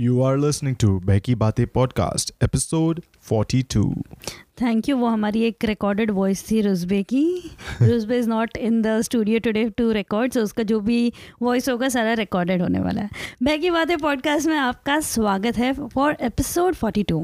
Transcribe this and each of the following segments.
You are listening to बहकी बातें podcast episode 42. Thank you. वो हमारी एक recorded voice थी रुज़बे की. Ruzbeh is not in the studio today to record, so उसका जो भी voice होगा सारा recorded होने वाला है. बहकी बातें podcast में आपका स्वागत है for episode 42.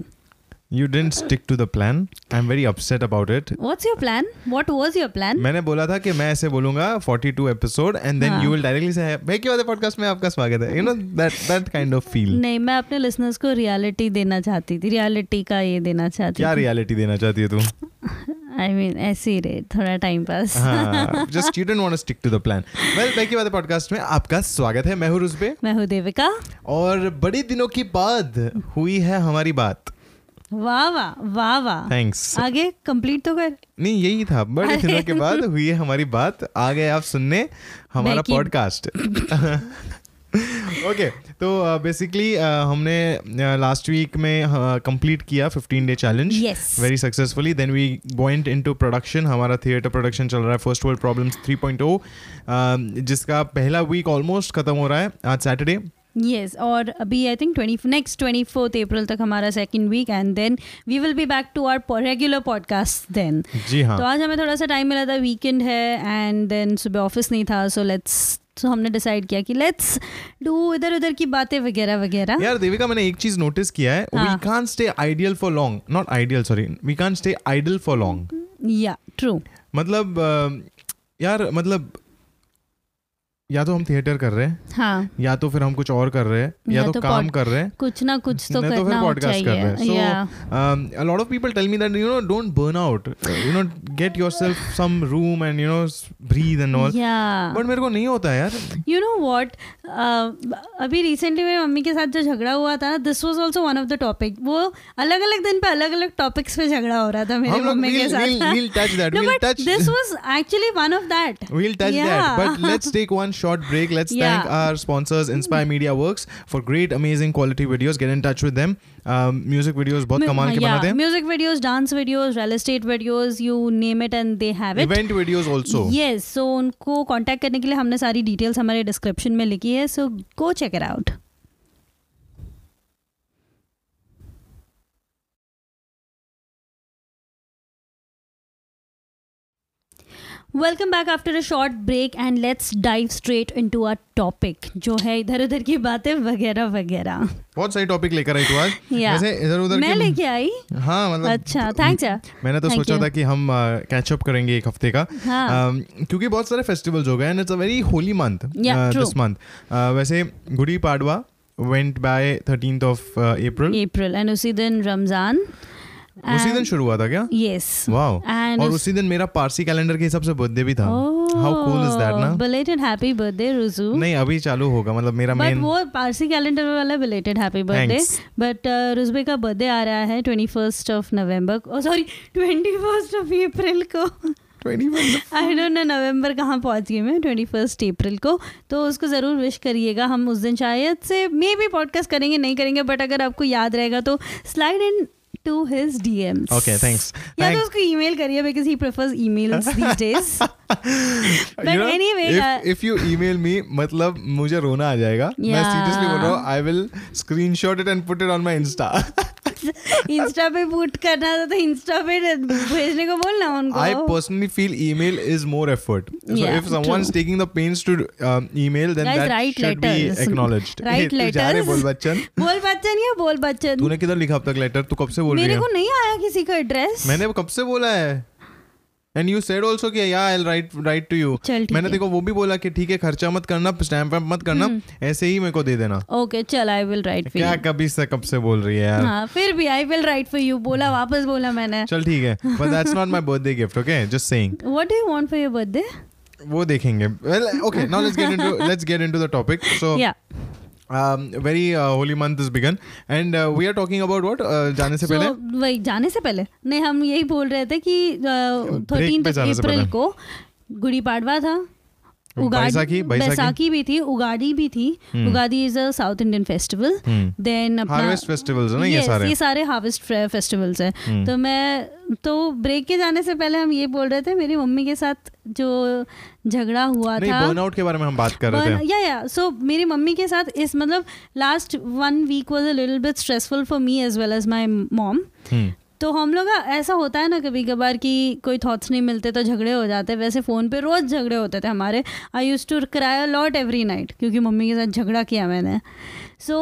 You didn't stick to the plan. I'm very upset about it. What's your plan? What was your plan? मैंने बोला था कि मैं ऐसे बोलूँगा 42 episode and then you will directly say बहकी बातें podcast में आपका स्वागत है. You know that kind of feel. नहीं, मैं अपने listeners को reality देना चाहती थी. Reality का ये देना चाहती थी. क्या reality देना चाहती है तू? I mean, ऐसे ही रहे थोड़ा time pass. Just you didn't want to stick to the plan. Well, बहकी बातें podcast में आपका स्वागत है. मैं हूँ रुज़बे. मैं हूँ देविका. और बड़े दिनों के बाद हुई है हमारी बात. वाह वाह वाह वाह, थैंक्स. आगे कंप्लीट तो कर. नहीं, यही था. बड़े दिनों के बाद हुई है हमारी बात. आ गए आप सुनने हमारा पॉडकास्ट. ओके, तो बेसिकली हमने लास्ट वीक में कंप्लीट किया 15-day challenge very successfully. Then we going into production. हमारा थिएटर प्रोडक्शन चल रहा है फर्स्ट वर्ल्ड प्रॉब्लम्स 3.0, जिसका पहला वीक ऑलमोस्ट खत्म हो रहा है आज सैटरडे. Yes, और अभी I think next 24th April तक हमारा second week and then we will be back to our regular podcast then. जी हाँ. तो आज हमें थोड़ा सा टाइम मिला था, वीकेंड है एंड देन सुबह ऑफिस नहीं था, सो हमने डिसाइड किया कि लेट्स डू इधर उधर की बातें वगैरह वगैरह. यार देविका, मैंने एक चीज़ नोटिस किया है. We can't stay ideal for long. Not ideal, sorry, we can't stay idle for long. Yeah true. मतलब यार, मतलब या तो हम थिएटर कर रहे हैं, हाँ, या तो फिर हम कुछ और कर रहे हैं, या तो काम कर रहे हैं, कुछ ना कुछ तो करना चाहिए, पॉडकास्ट कर रहे हैं. So a lot of people tell me that you know don't burn out, you know get yourself some room and you know breathe and all. But मेरे को नहीं होता यार. यू नो व्हाट, अभी रिसेंटली मेरी मम्मी के साथ जो झगड़ा हुआ था, this was also one of the topic. वो अलग अलग दिन पे अलग अलग टॉपिक्स पे झगड़ा हो रहा था मेरी मम्मी के साथ. This was actually one of that. We will touch that, but let's take one short break. Let's thank our sponsors Inspire Media Works for great amazing quality videos. Get in touch with them. Music videos बहुत कमाल के बनाते हैं. Music videos, dance videos, real estate videos, you name it and they have it. Event videos also. Yes, so उनको contact करने के लिए हमने सारी details हमारे description में लिखी है, so go check it out. Welcome back after a short break and let's dive straight into our topic, जो है इधर उधर की बातें वगैरह वगैरह. बहुत सही टॉपिक लेकर आई तू आज. वैसे इधर उधर मैं लेके आई. हाँ, मतलब अच्छा, थैंक्स यार. मैंने तो सोचा था कि हम कैचअप करेंगे एक हफ्ते का, क्योंकि बहुत सारे फेस्टिवल्स हो गए and it's a very holy month this month. वैसे Gudi Padwa went by 13th of April and उसी दिन रमजान. उसी दिन शुरू हुआ था क्या? Yes. Wow. और उसी दिन मेरा पारसी कैलेंडर के हिसाब से बर्थडे भी था. How cool is that ना? Belated happy birthday रुजू. नहीं, अभी चालू होगा, मतलब मेरा मेन. बट वो पारसी कैलेंडर वाला belated happy birthday. But Ruzbeh का बर्थडे आ रहा है 21st of April को. 21st. I don't know नवंबर कहाँ पहुँच गई मैं. 21st April को, तो उसको ज़रूर विश करिएगा. हम उस दिन शायद से मे भी पॉडकास्ट करेंगे, नहीं करेंगे, बट अगर आपको याद रहेगा तो slide in to his DMs. Okay, thanks. या तो उसको email करिए because he prefers emails these days. But you know, anyway, if you email me, मतलब मुझे रोना आ जाएगा. मैं seriously बोल रहा हूँ. I will screenshot it and put it on my Insta. Insta पे put करना था तो Insta पे भेजने को बोलना उनको. I personally feel email is more effort. So if someone's taking the pains to email, then that should be acknowledged. Write letters. बोल बच्चन या बोल बच्चन. तूने किधर लिखा अब तक लेटर? तू कब से बोल रही है? मेरे को नहीं आया किसी का एड्रेस. मैंने कब से बोला है? And you said also कि yeah, I'll write to you. मैंने देखो वो भी बोला कि ठीक है, खर्चा मत करना, स्टैम्प मत करना, ऐसे ही मेरे को दे देना. Okay, चल I will write for you. क्या कभी से कब से बोल रही है यार? हाँ, फिर भी I will write for you बोला, वापस बोला मैंने. चल ठीक है, but that's not my birthday gift, okay? Just saying. What do you want for your birthday? वो देखेंगे. Well, okay, now let's get into the topic. So yeah. Very holy month has begun and we are talking about what? जाने से पहले नहीं, हम यही बोल रहे थे कि 13 अप्रैल को गुड़ी पाडवा था. उगाड़ी, बैसाखी भी थी, उगाड़ी भी थी. Ugadi is a south Indian festival. Then harvest festivals है ना ये सारे हार्वेस्ट फेस्टिवल्स हैं. तो मैं तो ब्रेक के जाने से पहले हम ये बोल रहे थे, मेरी मम्मी के साथ जो झगड़ा हुआ था बर्नआउट के बारे में हम बात कर रहे थे. या सो मेरी मम्मी के साथ इस मतलब last one week was a little bit stressful for me as well as my mom. तो हम लोग ऐसा होता है ना कभी कभार कि कोई थॉट्स नहीं मिलते तो झगड़े हो जाते. वैसे फ़ोन पे रोज़ झगड़े होते थे हमारे. I used to cry a lot every night क्योंकि मम्मी के साथ झगड़ा किया मैंने. सो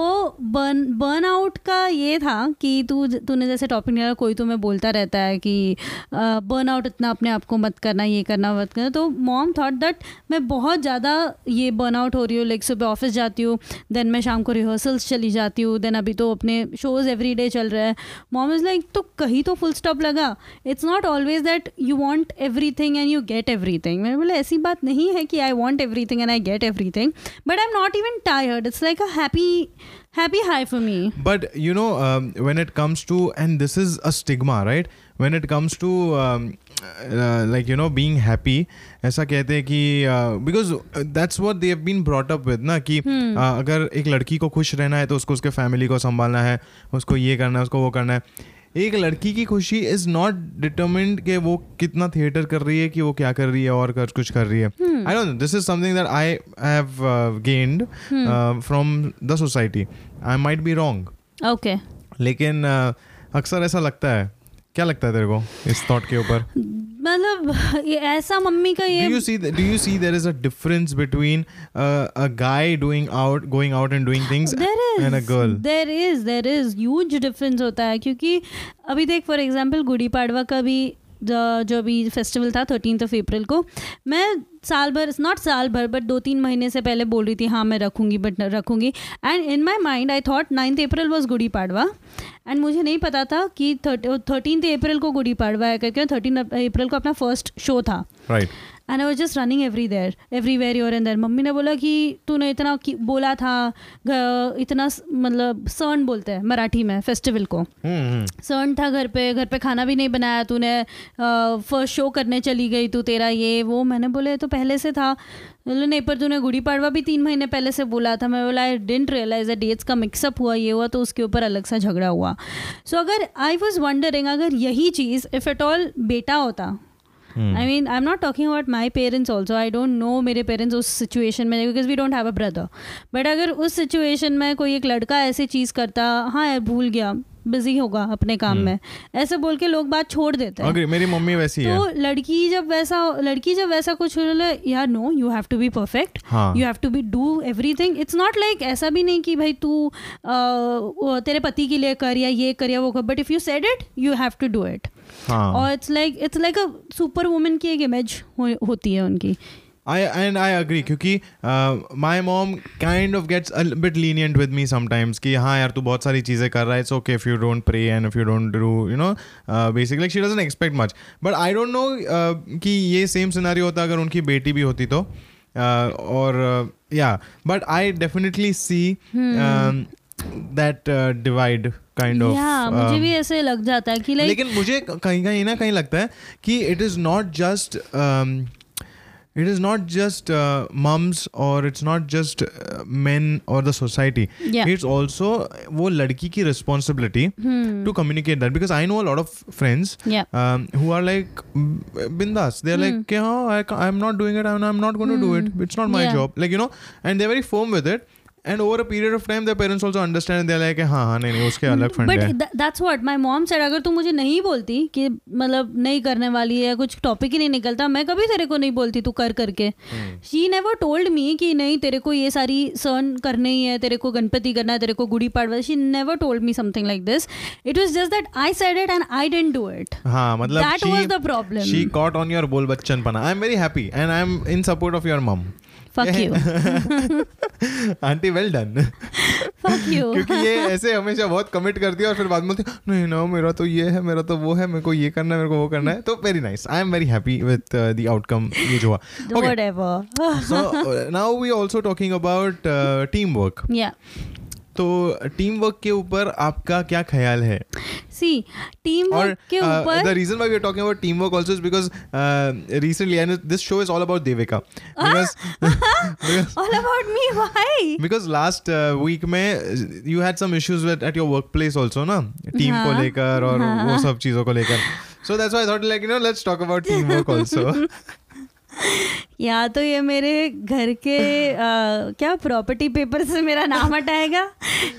बर्नआउट का ये था कि तूने जैसे टॉपिक लिया, कोई तुम्हें बोलता रहता है कि बर्नआउट इतना अपने आप को मत करना, ये करना मत करना. तो मॉम थॉट दैट मैं बहुत ज़्यादा ये बर्नआउट हो रही हूँ. लाइक सुबह ऑफिस जाती हूँ, देन मैं शाम को रिहर्सल्स चली जाती हूँ, देन अभी तो अपने शोज़ एवरी डे चल रहे हैं. मॉम इज़ लाइक तो कहीं तो फुल स्टॉप लगा. It's not always that you want everything and you get everything. मैंने बोला ऐसी बात नहीं है कि I want everything and I get everything, but I am not even tired. It's like a happy high for me. But you know when it comes to, and this is a stigma right, when it comes to like you know being happy, ऐसा कहते हैं कि because that's what they have been brought up with ना कि अगर एक लड़की को खुश रहना है तो उसको उसके फैमिली को संभालना है, उसको ये करना है, उसको वो करना है. एक लड़की की खुशी इज नॉट डिटरमिन्ड कि वो कितना थिएटर कर रही है, कि वो क्या कर रही है और कुछ कर रही है. I don't know, this is something that I have gained from the society. I might be wrong okay, लेकिन अक्सर ऐसा लगता है. क्या लगता है तेरे को इस थॉट के ऊपर? मतलब ये ऐसा मम्मी का ये do you see there is a difference between a guy going out and doing things and a girl? There is huge difference होता है. क्योंकि अभी देख फॉर एग्जांपल गुड़ी पाड़वा का भी जो भी फेस्टिवल था 13th of April को, मैं नॉट साल भर बट 2-3 महीने से पहले बोल रही थी हाँ मैं रखूँगी बट रखूँगी. And in my mind I thought 9th April was Gudi Padwa. And मुझे नहीं पता था कि 13th April को गुड़ी पाड़वा है क्योंकि 13th April को अपना फर्स्ट शो था right. And I was just running everywhere your and there. Mummy ने बोला कि तूने इतना बोला था, इतना मतलब सर्न बोलते हैं मराठी में फेस्टिवल को. सर्न था, घर पे खाना भी नहीं बनाया तूने, फर्स्ट शो करने चली गई तू, तेरा ये वो. मैंने बोले तो पहले से था. बोले नहीं पर तूने गुड़ी पाड़वा भी 3 महीने पहले से बोला था. मैं बोला I didn't realise that dates का मिक्सअप हुआ, ये हुआ, तो उसके ऊपर अलग सा झगड़ा हुआ. सो अगर आई वाज वंडरिंग अगर यही चीज़ इफ़ एट ऑल बेटा होता, I mean I am not talking about my parents also, I don't know मेरे पेरेंट्स उस सिचुएशन में because we don't have a brother. But अगर उस सिचुएशन में कोई एक लड़का ऐसी चीज़ करता, हाँ यार भूल गया बिजी होगा अपने काम में, ऐसे बोल के लोग बात छोड़ देते हैं. मेरी मम्मी वैसी है. तो लड़की जब वैसा कुछ बोले यार no you have to be perfect, you have to be do everything. It's not like ऐसा भी नहीं कि भाई तू तेरे पति के लिए कर या ये कर या वो कर, but if you said it you have to do it. और it's like a super woman की एक इमेज होती है उनकी. I agree क्योंकि my mom kind of gets a bit lenient with me sometimes कि हाँ यार तू बहुत सारी चीज़ें कर रहा है, it's okay if you don't pray and if you don't do you know basically like she doesn't expect much. But I don't know कि ये same scenario होता अगर उनकी बेटी भी होती तो और yeah but I definitely see that divide kind of. मुझे भी ऐसे लग जाता है कि like, लेकिन मुझे कहीं ना कहीं लगता है कि it is not just moms or it's not just men or the society. Yeah. It's also वो लड़की की responsibility to communicate that because I know a lot of friends who are like bindas. They're like I'm not doing it and I'm not going to do it. It's not my job. Like you know and they're very firm with it. And over a period of time, their parents also understand and they're like, हाँ नहीं उसके अलग fund है. But that's what my mom said. अगर तू मुझे नहीं बोलती कि मतलब नहीं करने वाली है, कुछ टॉपिक ही नहीं निकलता, मैं कभी तेरे को नहीं बोलती तू कर करके. She never told me कि नहीं तेरे को ये सारी सर्न करने ही है, तेरे को गणपति करना है, तेरे को Gudi Padwa. She never told me something like this. It was just that I said it and I didn't do it. हाँ मतलब that was the problem. She caught on your बोल बच्चन पना. I'm very happy and I'm in support of your mom. Fuck you. Auntie, well done. Fuck you. क्योंकि ये ऐसे हमेशा बहुत commit करती है और फिर बाद में बोलती है नहीं ना मेरा तो ये है, मेरा तो वो है, मेरे को ये करना है, मेरे को वो करना है. तो very nice. I am very happy with the outcome ये जो हुआ. Okay. Whatever. So now we are also talking about teamwork. Yeah. तो टीम वर्क के ऊपर आपका क्या ख्याल है? See, teamwork के ऊपर. The reason why we are talking about teamwork also is because recently, and this show is all about Devika. Because, because all about me. Why? Because last week में you had some issues with at your workplace also, ना? Team को लेकर और वो सब चीजों को लेकर. So that's why I thought, like, you know, let's talk about teamwork also. या तो ये मेरे घर के क्या प्रॉपर्टी पेपर से मेरा नाम हटाएगा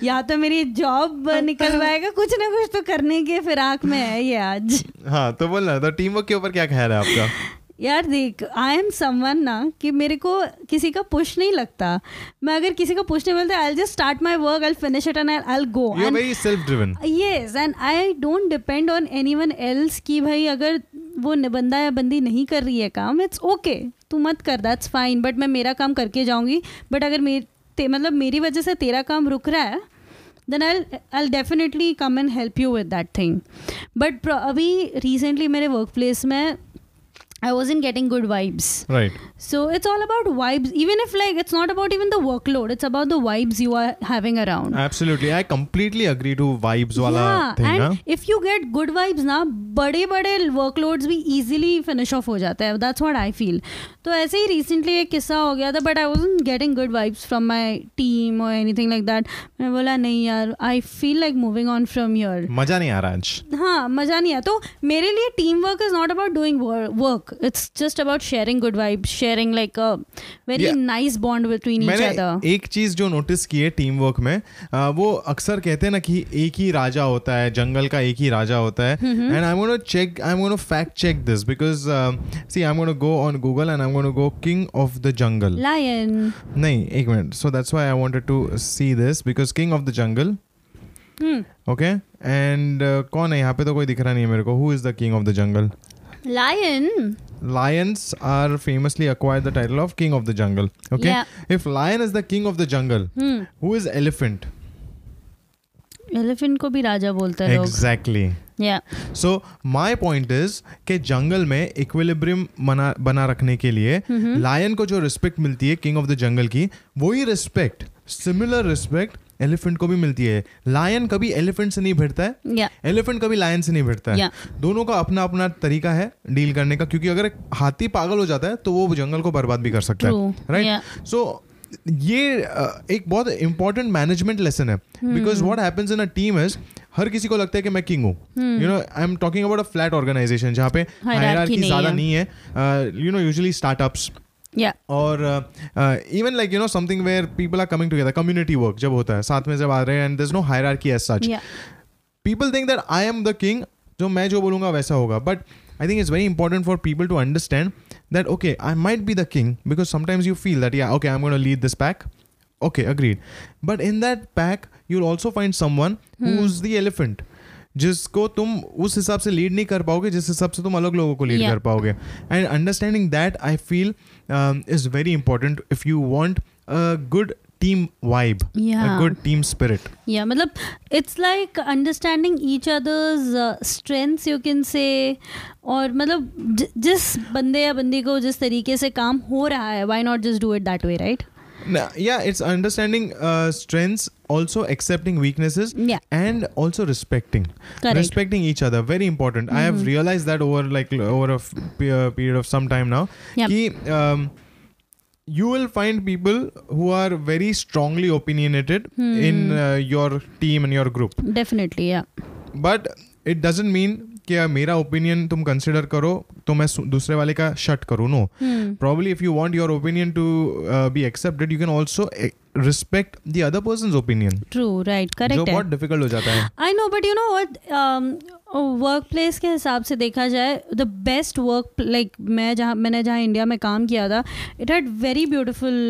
या तो मेरी जॉब निकलवाएगा. कुछ ना कुछ तो करने के फिराक में है ये आज. हाँ तो बोलना, तो टीम वर्क के ऊपर क्या ख्याल है आपका? यार देख, आई एम समवन ना कि मेरे को किसी का पुश नहीं लगता. मैं अगर किसी का पुश नहीं मिलता, I will just start my work, I will finish it and I will go. You are very self driven. Yes, and I don't depend on anyone else कि भाई अगर वो बंदा या बंदी नहीं कर रही है काम, इट्स ओके, तू मत कर, दैट्स फाइन, बट मैं मेरा काम करके जाऊँगी. बट अगर मतलब मेरी वजह से तेरा काम रुक रहा है, then I'll definitely come and help you with that thing. But अभी recently मेरे workplace में I wasn't getting good vibes. Right. So it's all about vibes. Even if like it's not about even the workload, it's about the vibes you are having around. Absolutely, I completely agree to vibes wala thing. Yeah, and if you get good vibes, na, बड़े-बड़े workloads भी easily finish off हो जाते हैं. That's what I feel. तो ऐसे ही recently एक किस्सा हो गया था, but I wasn't getting good vibes from my team or anything like that. मैंने बोला नहीं यार, I feel like moving on from here. मजा नहीं आ रहा आज. हाँ, मजा नहीं आया. तो मेरे लिए teamwork is not about doing work. It's just about sharing good vibes, sharing like a very nice bond between each other. मैंने एक चीज जो नोटिस की है टीम वर्क में, वो अक्सर कहते हैं ना कि एक ही राजा होता है, जंगल का एक ही राजा होता है. And I'm gonna fact check this because see, I'm gonna go on Google and I'm gonna go king of the jungle. Lion. नहीं, एक minute. So that's why I wanted to see this because king of the jungle. Okay. And कौन है यहाँ पे? तो कोई दिख रहा नहीं है मेरे को. Who is the king of the jungle? Lion. Lions are famously acquired the title of king of the jungle. Okay. Yeah. If lion is the king of the jungle, who is elephant? Elephant को भी राजा बोलते हैं लोग. Exactly. Yeah. So my point is कि जंगल में equilibrium बना रखने के लिए lion को जो respect मिलती है king of the jungle की, वही respect, similar respect एलिफेंट को भी मिलती है. लायन कभी एलिफेंट से नहीं भिड़ता है, एलिफेंट कभी लायन से नहीं भिड़ता है. दोनों का अपना अपना तरीका है डील करने का, क्योंकि अगर हाथी पागल हो जाता है तो वो जंगल को बर्बाद भी कर सकता है. राइट. सो ये एक बहुत इंपॉर्टेंट मैनेजमेंट लेसन है. Because what happens in a team is, हर किसी को लगता है कि मैं किंग हूँ. You know, I am talking about a flat organisation जहाँ पे हायरार्की ज्यादा नहीं है. यू नो, यूजुअली स्टार्टअप्स और even like you know something where people are coming together. Community work जब होता है, साथ में जब आ रहे हैं, and there is no hierarchy as such. People think that I am the king, जो मैं जो बोलूंगा वैसा होगा. But I think it's very important for people to understand that okay, I might be the king because sometimes you feel that या okay, I am gonna lead this pack. Okay, agreed. But in that pack you will also find someone who is the elephant, जिसको तुम उस हिसाब से lead नहीं कर पाओगे जिस हिसाब से तुम अलग लोगों को लीड कर पाओगे. And understanding that I feel is very important if you want a good team vibe, a good team spirit. या मतलब it's like understanding each others strengths you can say. और मतलब जिस बंदे या बंदी को जिस तरीके से काम हो रहा है, why not just do it that way, right? Yeah, it's understanding strengths, also accepting weaknesses, and also respecting. Correct. Respecting each other, very important. I have realized that over a period of some time now. Ki, you will find people who are very strongly opinionated in your team and your group. Definitely, yeah. But it doesn't mean क्या मेरा opinion तुम consider करो तो मैं दूसरे वाले का shut करूँ. No. Probably if you want your opinion to be accepted, you can also respect the other person's opinion. True, right, correct. जो बहुत difficult हो जाता है. I know, but you know what? Workplace के हिसाब से देखा जाए, the best work like मैंने जहाँ इंडिया में काम किया था, it had very beautiful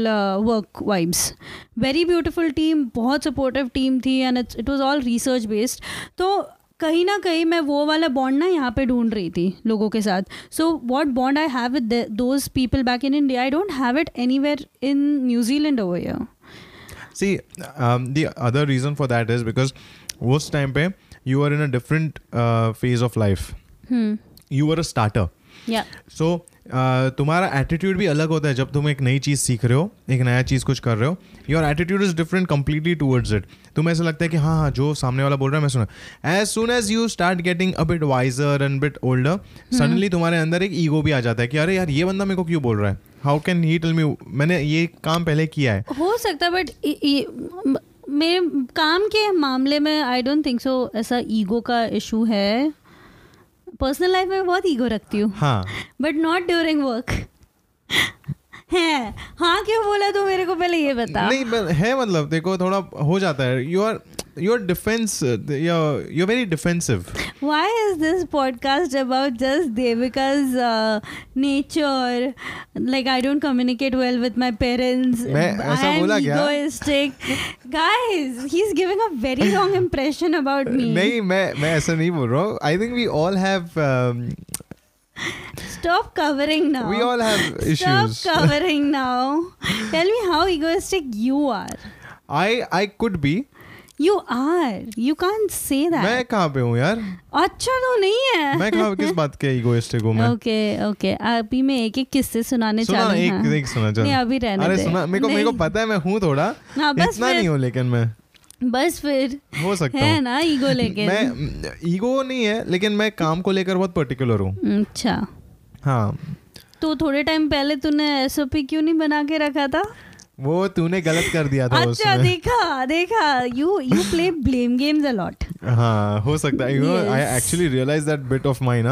work vibes, very beautiful team, बहुत supportive team थी, and it was all research based. तो कहीं ना कहीं मैं वो वाला बॉन्ड ना यहाँ पे ढूंढ रही थी लोगों के साथ. So what bond I have with those people back in India, I don't have it anywhere in New Zealand over here. See the other reason for that is because उस टाइम पे you are in a different phase of life, you are a starter. So तुम्हारा attitude भी अलग होता है जब तुम एक नई चीज़ सीख रहे हो, एक नया चीज़ कुछ कर रहे हो. Your attitude is different completely towards it. तुम्हें ऐसा लगता है कि हाँ हाँ जो सामने वाला बोल रहा है मैं सुना. As soon as you start getting a bit wiser and bit older, suddenly तुम्हारे अंदर एक ईगो भी आ जाता है कि अरे यार ये बंदा मेरे को क्यों बोल रहा है, how can he tell me, मैंने ये काम पहले किया है. हो सकता है बट मेरे काम के मामले में आई डोंट थिंक सो ऐसा ईगो का इशू है. पर्सनल लाइफ में बहुत ईगो रखती हूँ बट नॉट ड्यूरिंग वर्क. है हाँ क्यों बोला तू मेरे को पहले ये बता. नहीं है मतलब देखो थोड़ा हो जाता है. your defense, you're very defensive. Why is this podcast about just Devika's nature? Like I don't communicate well with my parents. I'm egoistic. Guys, he's giving a very wrong impression about me. नहीं मैं ऐसा नहीं बोल रहा हूँ. I think we all have. Stop covering now. We all have issues. Stop covering now. Tell me how egoistic you are. I could be. You are. You can't say that. मैं कहाँ पे हूँ यार. अच्छा तो नहीं है. मैं कहाँ किस बात के egoistic हूँ मैं. Okay. अभी मैं एक किस्से सुनाने चाहूँ. एक सुना चल. नहीं अभी रहने दे. अरे सुना मेरे को पता है मैं हूँ थोड़ा. हाँ बस इतना नहीं हूँ लेकिन मैं. बस फिर हो सकता है ना ईगो लेके. मैं ईगो नहीं है लेकिन मैं काम को लेकर बहुत पर्टिकुलर हूँ. अच्छा हाँ. तो थोड़े टाइम पहले तूने SOP क्यों नहीं बना के रखा था. वो तूने गलत कर दिया था. अच्छा देखा you play blame games a lot. हाँ हो सकता है. I actually realized that bit of mine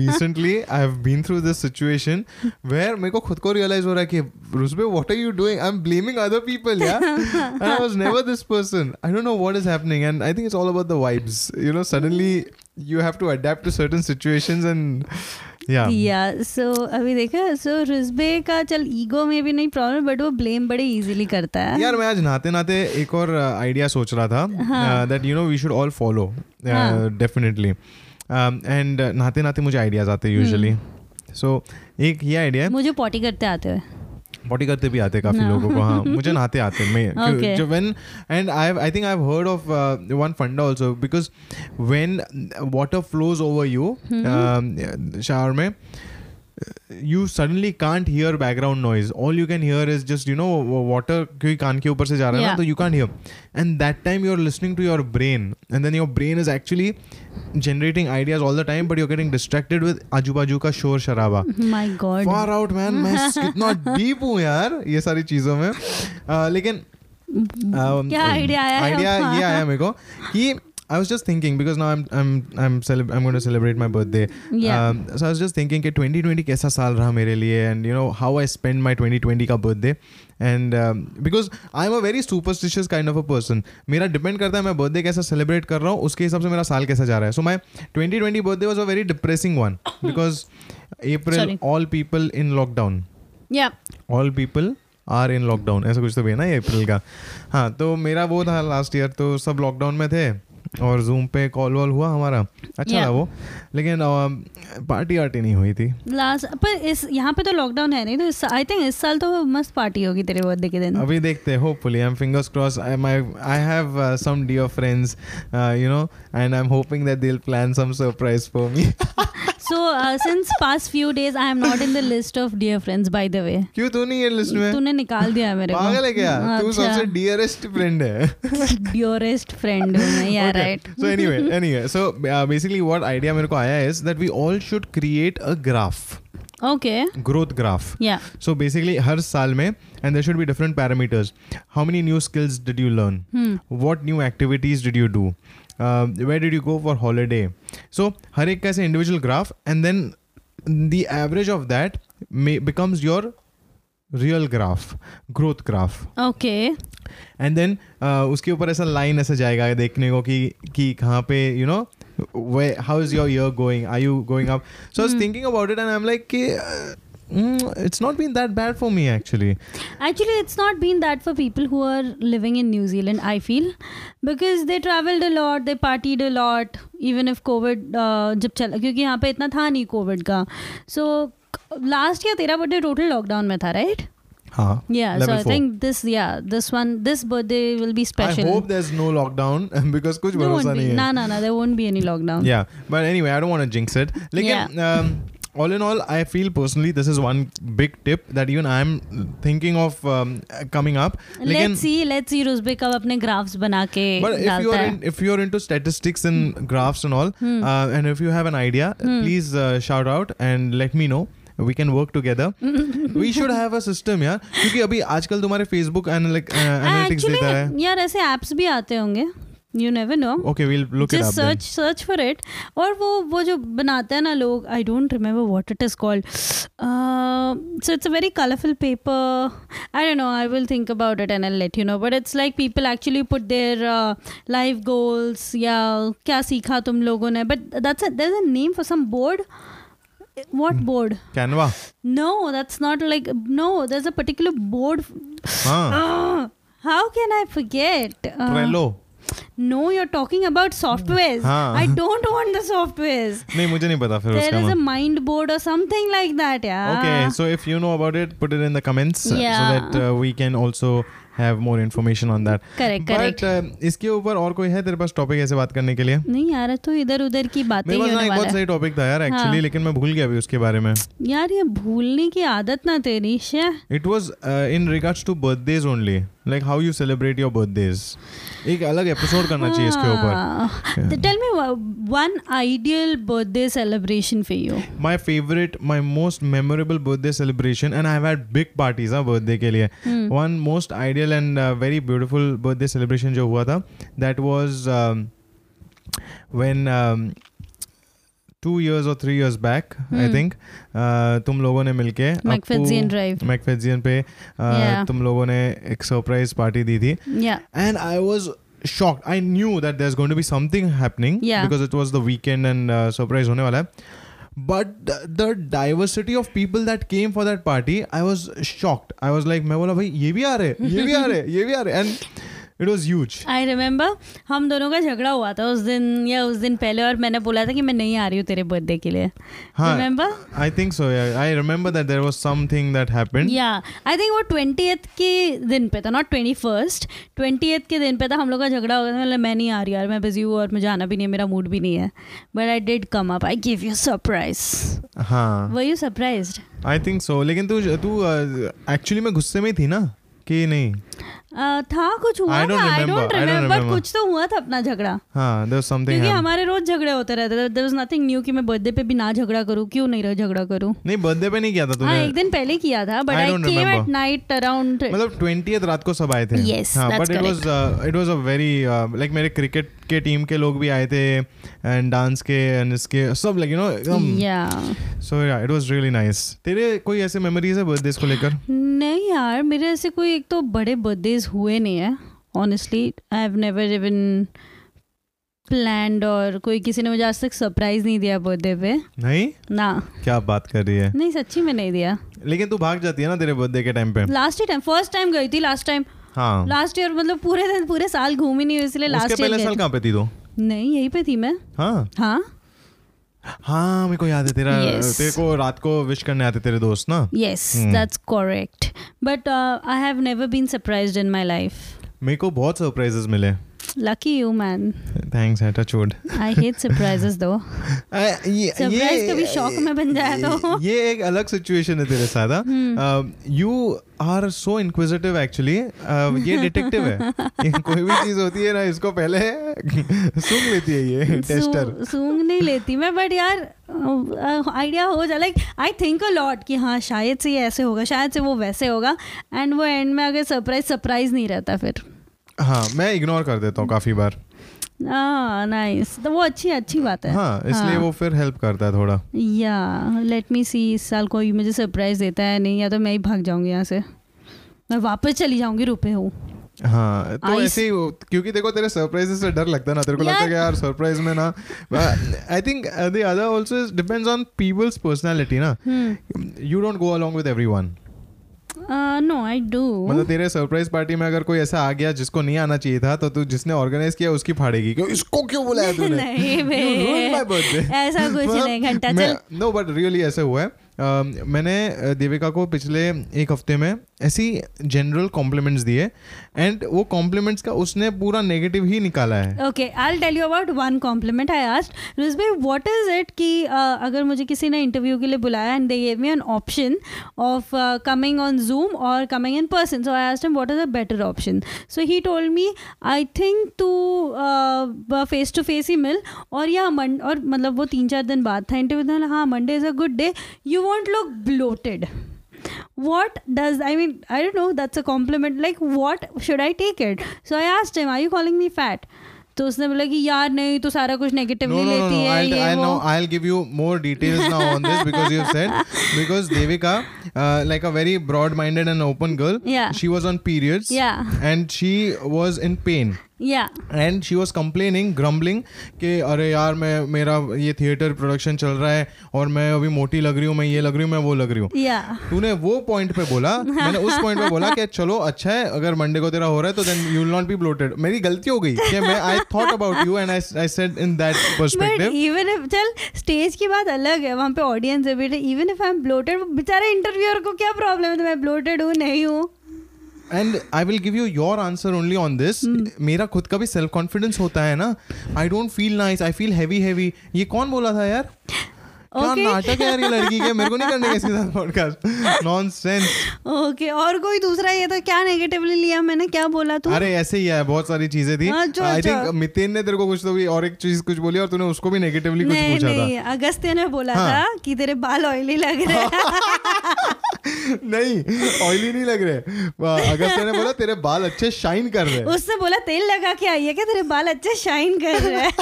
recently. I have been through this situation where मेरे को खुद को realize हो रहा है कि Ruzbeh what are you doing, I'm blaming other people yeah, and I was never this person. I don't know what is happening and I think it's all about the vibes, you know. Suddenly you have to adapt to certain situations and yeah. So अभी देखा रुज़बे का चल ego में भी नहीं problem but वो blame बड़े easily करता है. यार मैं आज नहाते नहाते एक और आइडिया सोच रहा था that you know we should all follow definitely and नहाते नहाते मुझे आइडियाज आते हैं यूजुअली. सो एक ये आइडिया है. मुझे पॉटी करते आते हैं. पॉटी करते भी आते काफी लोगों को. हाँ मुझे नहाते आते मैं जो when and I think I have heard of one फंडा also because when water flows over you shower में you suddenly can't hear background noise. All you can hear is just, you know, water क्योंकि कान के ऊपर से जा रहा है ना, तो you can't hear. And that time you're listening to your brain, and then your brain is actually generating ideas all the time, but you're getting distracted with आजू-बाजू का शोर शराबा. My God. Far out man, मैं कितना deep हूँ यार ये सारी चीजों में. लेकिन क्या idea ये आया मेरे को कि I was just thinking because now I'm going to celebrate my birthday. Yeah. So I was just thinking कि 2020 कैसा साल रहा मेरे लिए and you know how I spend my 2020 का birthday and because I'm a very superstitious kind of a person. मेरा depend करता है मैं birthday कैसा celebrate कर रहा हूँ उसके हिसाब से मेरा साल कैसा जा रहा है. So my 2020 birthday was a very depressing one because April all people in lockdown. Yeah. All people are in lockdown. ऐसा कुछ तो भी है ना ये अप्रैल का. हाँ तो मेरा वो था last year तो सब lockdown में थे और जूम पे कॉल वॉल हुआ हमारा. अच्छा था वो लेकिन पार्टी नहीं हुई थी लास्ट पर. इस यहाँ पे तो लॉकडाउन है नहीं तो आई थिंक इस साल तो मस्त पार्टी होगी तेरे बर्थडे के दिन. अभी देखते हैं hopefully. I am fingers cross. I have some dear friends you know and I am hoping that they will plan some surprise for me. So since past few days I am not in the list of dear friends by the way. क्यों तू नहीं है list में. तूने निकाल दिया मेरे को. पागल है क्या. तू सबसे dearest friend है. Dearest friend हूँ मैं. Yeah right. So anyway so basically what idea मेरे को आया is that we all should create a graph. Okay. Growth graph. Yeah. So basically हर साल में and there should be different parameters. How many new skills did you learn? What new activities did you do? Where did you go for holiday? So हर एक का ऐसे individual graph and then the average of that becomes your real graph, growth graph. Okay. And then उसके ऊपर ऐसा line ऐसा जाएगा देखने को कि कहाँ पे you know where how is your year going? Are you going up? So I was thinking about it and I'm like कि it's not been that bad for me actually. Actually, it's not been that for people who are living in New Zealand, I feel. Because they traveled a lot, they partied a lot, even if COVID, जब चला क्योंकि यहाँ पे इतना था नहीं COVID का. So, last year तेरा birthday total lockdown में था, right? हाँ. Yeah, so I think this birthday will be special. I hope there's no lockdown because कुछ भरोसा नहीं है. No, there won't be any lockdown. Yeah, but anyway, I don't want to jinx it. लेकिन all in all, I feel personally this is one big tip that even I am thinking of coming up. Let's see Ruzbeh कब अपने graphs बना के डालता है. But if you are into statistics and graphs and all, and if you have an idea, please shout out and let me know. We can work together. We should have a system यार, क्योंकि अभी आजकल तुम्हारे Facebook analytics देता है. यार ऐसे apps भी आते होंगे. You never know. Okay, we'll look it up. Just search for it. और वो जो बनाते हैं ना लोग, I don't remember what it is called. So it's a very colorful paper. I don't know. I will think about it and I'll let you know. But it's like people actually put their life goals या क्या सीखा तुम लोगों ने. But there's a name for some board. What board? Canva. No, that's not like no. There's a particular board. How can I forget? Trello. No, you're talking about softwares. हाँ. I don't want the softwares. नहीं मुझे नहीं पता फिर उसका. There is a mind board or something like that, yeah. Okay, so if you know about it, put it in the comments so that we can also have more information on that. Correct. But इसके ऊपर और कोई है तेरे पास topic ऐसे बात करने के लिए? नहीं यार तो इधर उधर की बातें ही होने वाला है. मेरे पास एक बहुत सही टॉपिक था यार एक्चुअली लेकिन मैं भूल गया अभी उसके बारे में. यार ये भूलने की आदत ना तेरी शे. It was in regards to birthdays only. Like how you celebrate your birthdays. एक अलग एपिसोड करना चाहिए इसके ऊपर. Tell me one ideal birthday celebration for you. My favorite, my most memorable birthday celebration, and I've had big parties हाँ birthday के लिए. One most ideal and very beautiful birthday celebration जो हुआ था, that was when 2 years or 3 years back, I think, तुम लोगों ने मिलके McPherson Drive, McPherson पे तुम लोगों ने एक surprise party दी थी. Yeah. And I was shocked. I knew that there's going to be something happening because it was the weekend and surprise होने वाला है. But the diversity of people that came for that party, I was shocked. I was like, मैं बोला भाई ये भी आ रहे, ये भी आ रहे, ये भी आ रहे. And It was huge. I remember हम दोनों का झगड़ा हुआ था उस दिन या उस दिन पहले और मैंने बोला था कि मैं नहीं आ रही हूँ तेरे बर्थडे के लिए. Remember? I think so. Yeah, I remember that there was something that happened. Yeah, I think वो 20th के दिन पे था, not 21st. 20th के दिन पे था हम लोग का झगड़ा हो गया था. मैं नहीं आ रही यार, मैं busy हूँ और मुझे आना भी नहीं है, मेरा mood भी नहीं है. But I did come up. I gave you a surprise. हाँ. Were you surprised? I think so. लेकिन तू actually मैं गुस्से में थी ना कि नहीं? था कुछ हुआ था. I don't remember but कुछ तो हुआ था अपना झगड़ा. हाँ there was something. क्योंकि हमारे रोज झगड़े होते रहते थे. There was nothing new कि मैं बर्थडे पे भी ना झगड़ा करूँ. क्यों नहीं रहा झगड़ा करूँ? नहीं बर्थडे पे नहीं किया था तूने. हाँ एक दिन पहले किया था but I came at night around. मतलब 20th रात को सब आए थे. Yes that's correct. But it was a very like मेरे क्रिकेट के टीम के लोग भी आए थे and डांस के and इसके सब like you know. Yeah. So yeah it was really nice. तेरे कोई ऐसे memories है बर्थडे को लेकर? नहीं यार मेरे ऐसे कोई एक तो बड़े बर्थडे हुए नहीं है. Honestly, I have never even planned और कोई किसी ने मुझे आज तक सरप्राइज नहीं दिया बर्थडे पे. नहीं? ना. क्या बात कर रही है? नहीं सच्ची में नहीं दिया. लेकिन तू भाग जाती है ना तेरे बर्थडे के टाइम पे. फर्स्ट टाइम गई थी लास्ट टाइम. हाँ. लास्ट ईयर मतलब पूरे साल घूमी नहीं इसलिए लास्ट ईयर. उसके पहले साल कहाँ पे थी तो? नहीं यहीं पे थी मैं. हाँ. हाँ. हाँ मेरे को याद है तेरे को रात को विश करने आते तेरे दोस्त ना. Yes that's correct but I have never been surprised in my life. मेरे को बहुत सरप्राइजेस मिले. Lucky you man. Thanks I touchwood. I hate surprises though. Surprise कभी शॉक में बन जाए तो. ये एक अलग सिचुएशन है तेरे साथ. You are so inquisitive actually. ये detective है. कोई भी चीज होती है ना इसको पहले सूंघ लेती है ये टेस्टर. सूंघ नहीं लेती मैं but यार आइडिया हो जाए. Like I think a lot कि हाँ शायद से ये ऐसे होगा शायद से वो वैसे होगा and वो end में अगर सरप्राइज नहीं रहता फिर. हाँ मैं इग्नोर कर देता हूँ काफी बार. नाइस तो वो अच्छी बात है. हाँ इसलिए वो फिर हेल्प करता है थोड़ा. या लेट मी सी इस साल कोई मुझे सरप्राइज देता है नहीं या तो मैं ही भाग जाऊंगी यहाँ से. मैं वापस चली जाऊंगी रुपए हूँ. हाँ तो ऐसे ही क्योंकि देखो तेरे सरप्राइजेस से डर लगता है ना तेरे को. लगता है कि यार सरप्राइज में ना. I think the other also depends on peoples personality ना. You don't go along with everyone. No, I do. मतलब तेरे सरप्राइज पार्टी में अगर कोई ऐसा आ गया जिसको नहीं आना चाहिए था तो तू जिसने ऑर्गेनाइज किया उसकी फाड़ेगी क्यों इसको क्यों बुलाया तूने. नहीं बे ऐसा कुछ नहीं. घंटा चल. नो बट रियली ऐसे हुआ है. मैंने देविका को पिछले एक हफ्ते में ऐसी जनरल कॉम्प्लीमेंट्स दिए एंड वो कॉम्प्लीमेंट्स का उसने पूरा नेगेटिव ही निकाला है. Okay, I will tell you about one compliment I asked Ruzbeh what is it कि अगर मुझे किसी ने इंटरव्यू के लिए बुलाया and they gave me an option of coming on Zoom और coming in person, so I asked him what is a better option. So he told me I think to face to face ही मिल और या और मतलब वो 3-4 दिन बाद था इंटरव्यू. हाँ, Monday is a good day, you want look bloated. What does, I mean, I don't know, that's a compliment. Like, what should I take it? So I asked him, are you calling me fat? तो उसने बोला कि यार नहीं, तो सारा कुछ negatively लेती है. I'll give you more details now on this because you said, because Devika, like a very broad-minded and open girl, yeah. She was on periods, yeah. And she was in pain. Yeah. And she was complaining, grumbling कि अरे यार मैं मेरा ये theatre production चल रहा है और मैं अभी मोटी लग रही हूँ, मैं ये लग रही हूँ, मैं वो लग रही हूँ. Yeah. तूने वो पॉइंट पे बोला, मैंने उस पॉइंट पे बोला कि चलो अच्छा है अगर मंडे को तेरा हो रहा है तो then you will not be bloated. मेरी गलती हो गई कि मैं I thought about you and I said in that perspective. But even if, चल स्टेज की बात अलग है, वहाँ पे ऑडियंस है बेटा. Even if I'm bloated, बेचारे इंटरव्यूअर को क्या प्रॉब्लम है तो मैं ब्लोटेड हूँ नहीं हूँ. And I will give you your answer only on this. मेरा खुद का भी सेल्फ कॉन्फिडेंस होता है ना. I don't feel nice. I feel heavy, heavy. ये कौन बोला था यार? क्या नाटक है यार ये लड़की के, मेरे को नहीं करने किसी साथ पॉडकास्ट. नॉनसेंस. ओके, और कोई दूसरा ये था क्या नेगेटिवली लिया मैंने, क्या बोला तू? अरे ऐसे ही है, बहुत सारी चीजें थी. आई थिंक मितेन ने तेरे को कुछ तो भी और एक चीज कुछ बोली और तूने उसको भी नेगेटिवली कुछ पूछा था. नहीं, अगस्त्य ने बोला था कि तेरे बाल ऑयली लग रहे हैं. नहीं, ऑयली नहीं लग रहे. अगस्त्य ने बोला तेरे बाल अच्छे शाइन कर रहे हैं. उससे बोला तेल लगा के आई है क्या, तेरे बाल अच्छे शाइन कर रहे हैं.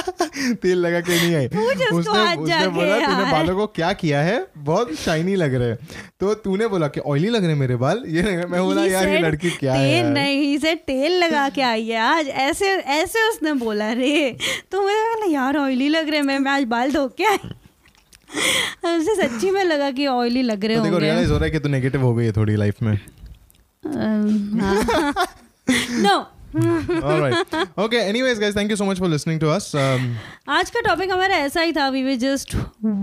तेल लगा के नहीं आई. उसने बोला तूने बालों को क्या किया है, बहुत शाइनी लग रहे हैं. तो तूने बोला कि ऑयली लग रहे मेरे बाल, ये मैं बोला यार ये लड़की क्या है. नहीं, से तेल लगा के आई है आज, ऐसे ऐसे उसने बोला रे. तो मुझे बोला यार ऑयली लग रहे, मैं आज बाल धो के आई. मुझे सच्ची में लगा कि ऑयली लग रहे होंगे. देखो रियलाइज हो रहा है कि तू नेगेटिव हो गई है थोड़ी लाइफ में. No. All right. Okay. Anyways, guys, thank you so much for listening to us. आज का topic हमारा ऐसा ही था. We were just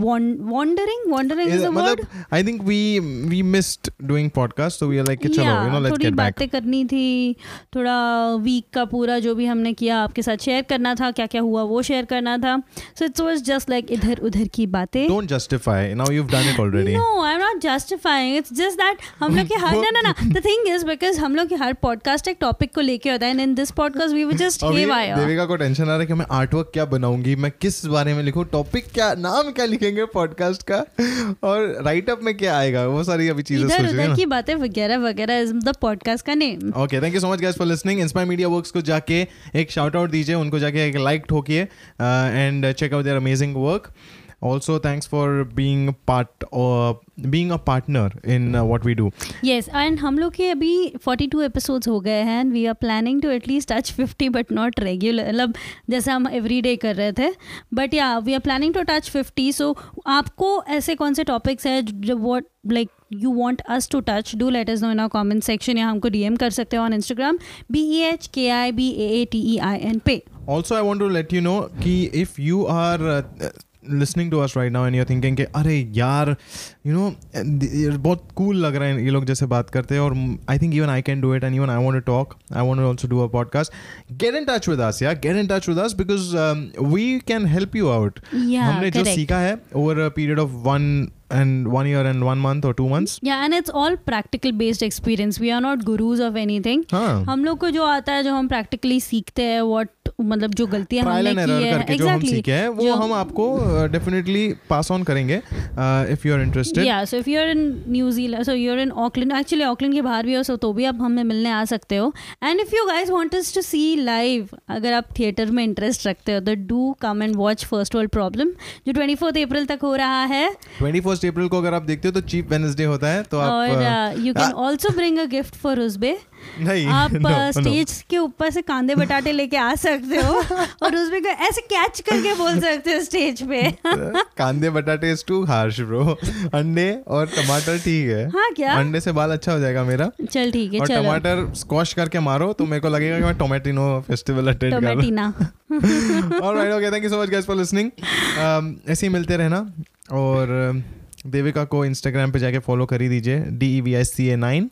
wandering. Wandering is the word. I think we missed doing podcast, so we are like, चलो, you know, let's get back. थोड़ी बातें करनी थी, थोड़ा week का पूरा जो भी हमने किया आपके साथ share करना था, क्या क्या हुआ वो share करना था. So it was just like इधर उधर की बातें. Don't justify. Now you've done it already. No, I'm not justifying. It's just that हम लोग के हर ना the thing is because हम लोग के हर podcast एक topic को लेके होता है. And in this podcast we were just haywire. Devika को टेंशन आ रहा है कि मैं आर्टवर्क क्या बनाऊंगी, मैं किस बारे में लिखूं, टॉपिक क्या, नाम क्या लिखेंगे पॉडकास्ट का और राइट अप में क्या आएगा, वो सारी अभी चीजें सोच रहे हैं. इधर उधर की बातें वगैरह वगैरह इज द पॉडकास्ट का name. Okay, thank you so much guys for listening. Inspire media works को जाके एक शाउट आउट दीजिए, उनको जाके एक लाइक ठोकिए and check out their amazing work. Also, thanks for being a partner in what we do. Yes, and हम लोग के अभी 42 episodes हो गए हैं and we are planning to at least touch 50, but not regular. मतलब जैसे हम everyday कर रहे थे, but yeah, we are planning to touch 50. So आपको ऐसे कौन से topics हैं जो what like you want us to touch, do let us know in our comment section या हमको DM कर सकते हो on Instagram BEHKIBAATEIN पे. Also, I want to let you know कि if you are listening to us right now and you're thinking कि अरे यार you know बहुत cool लग रहा है ये लोग जैसे बात करते हैं और I think even I can do it and even I want to talk, I want to also do a podcast, get in touch with us. Yeah, get in touch with us because we can help you out. Yeah, हमने जो सीखा है over a period of 1 year and 1 month or 2 months. Yeah, and it's all practical based experience. We are not gurus of anything. हाँ. हम लोग को जो आता है, जो हम practically सीखते हैं, what मतलब जो गलतियाँ हमने की है, exactly, जो हम सीखे हैं, वो हम आपको definitely pass on करेंगे if you are interested. Yeah, so if you are in New Zealand, so you are in Auckland, actually Auckland के बाहर भी हो तो भी आप हमें मिलने आ सकते हो. And if you guys want us to see live, अगर आप थिएटर में interest रखते हो तो do come and watch First World Problem जो 24th April तक हो रहा है. 24th अप्रैल को अगर आप देखते हो तो चीप वेडनेसडे होता है तो आप you can also bring a gift for Ruzbeh. नहीं, आप स्टेज के ऊपर से कांदे बटाटे लेके आ सकते हो और रुज़बे को ऐसे कैच करके बोल सकते हो स्टेज पे. कांदे बटाटे इज टू हार्श ब्रो. अंडे और टमाटर ठीक है. हाँ, क्या अंडे से बाल अच्छा हो जाएगा मेरा. चल ठीक है. और टमाटर स्क्वॉश करके मारो तो मेरे को लगेगा कि मैं टोमेटिनो फेस्टिवल अटेंड कर रहा हूं. Alright, okay, thank you so much guys for listening. ऐसे ही मिलते रहना और देविका को इंस्टाग्राम पे जाके फॉलो कर ही दीजिए DEVICA9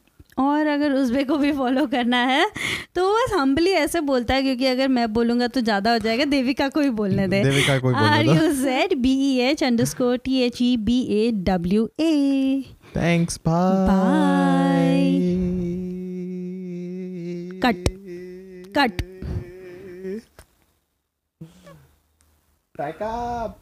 और अगर रुज़बे को भी फॉलो करना है तो बस हम्बली ऐसे बोलता है, क्योंकि अगर मैं बोलूँगा तो ज़्यादा हो जाएगा, देविका को ही बोलने दे। RUZBEH_THEBAWA। Thanks, bye. Cut cut.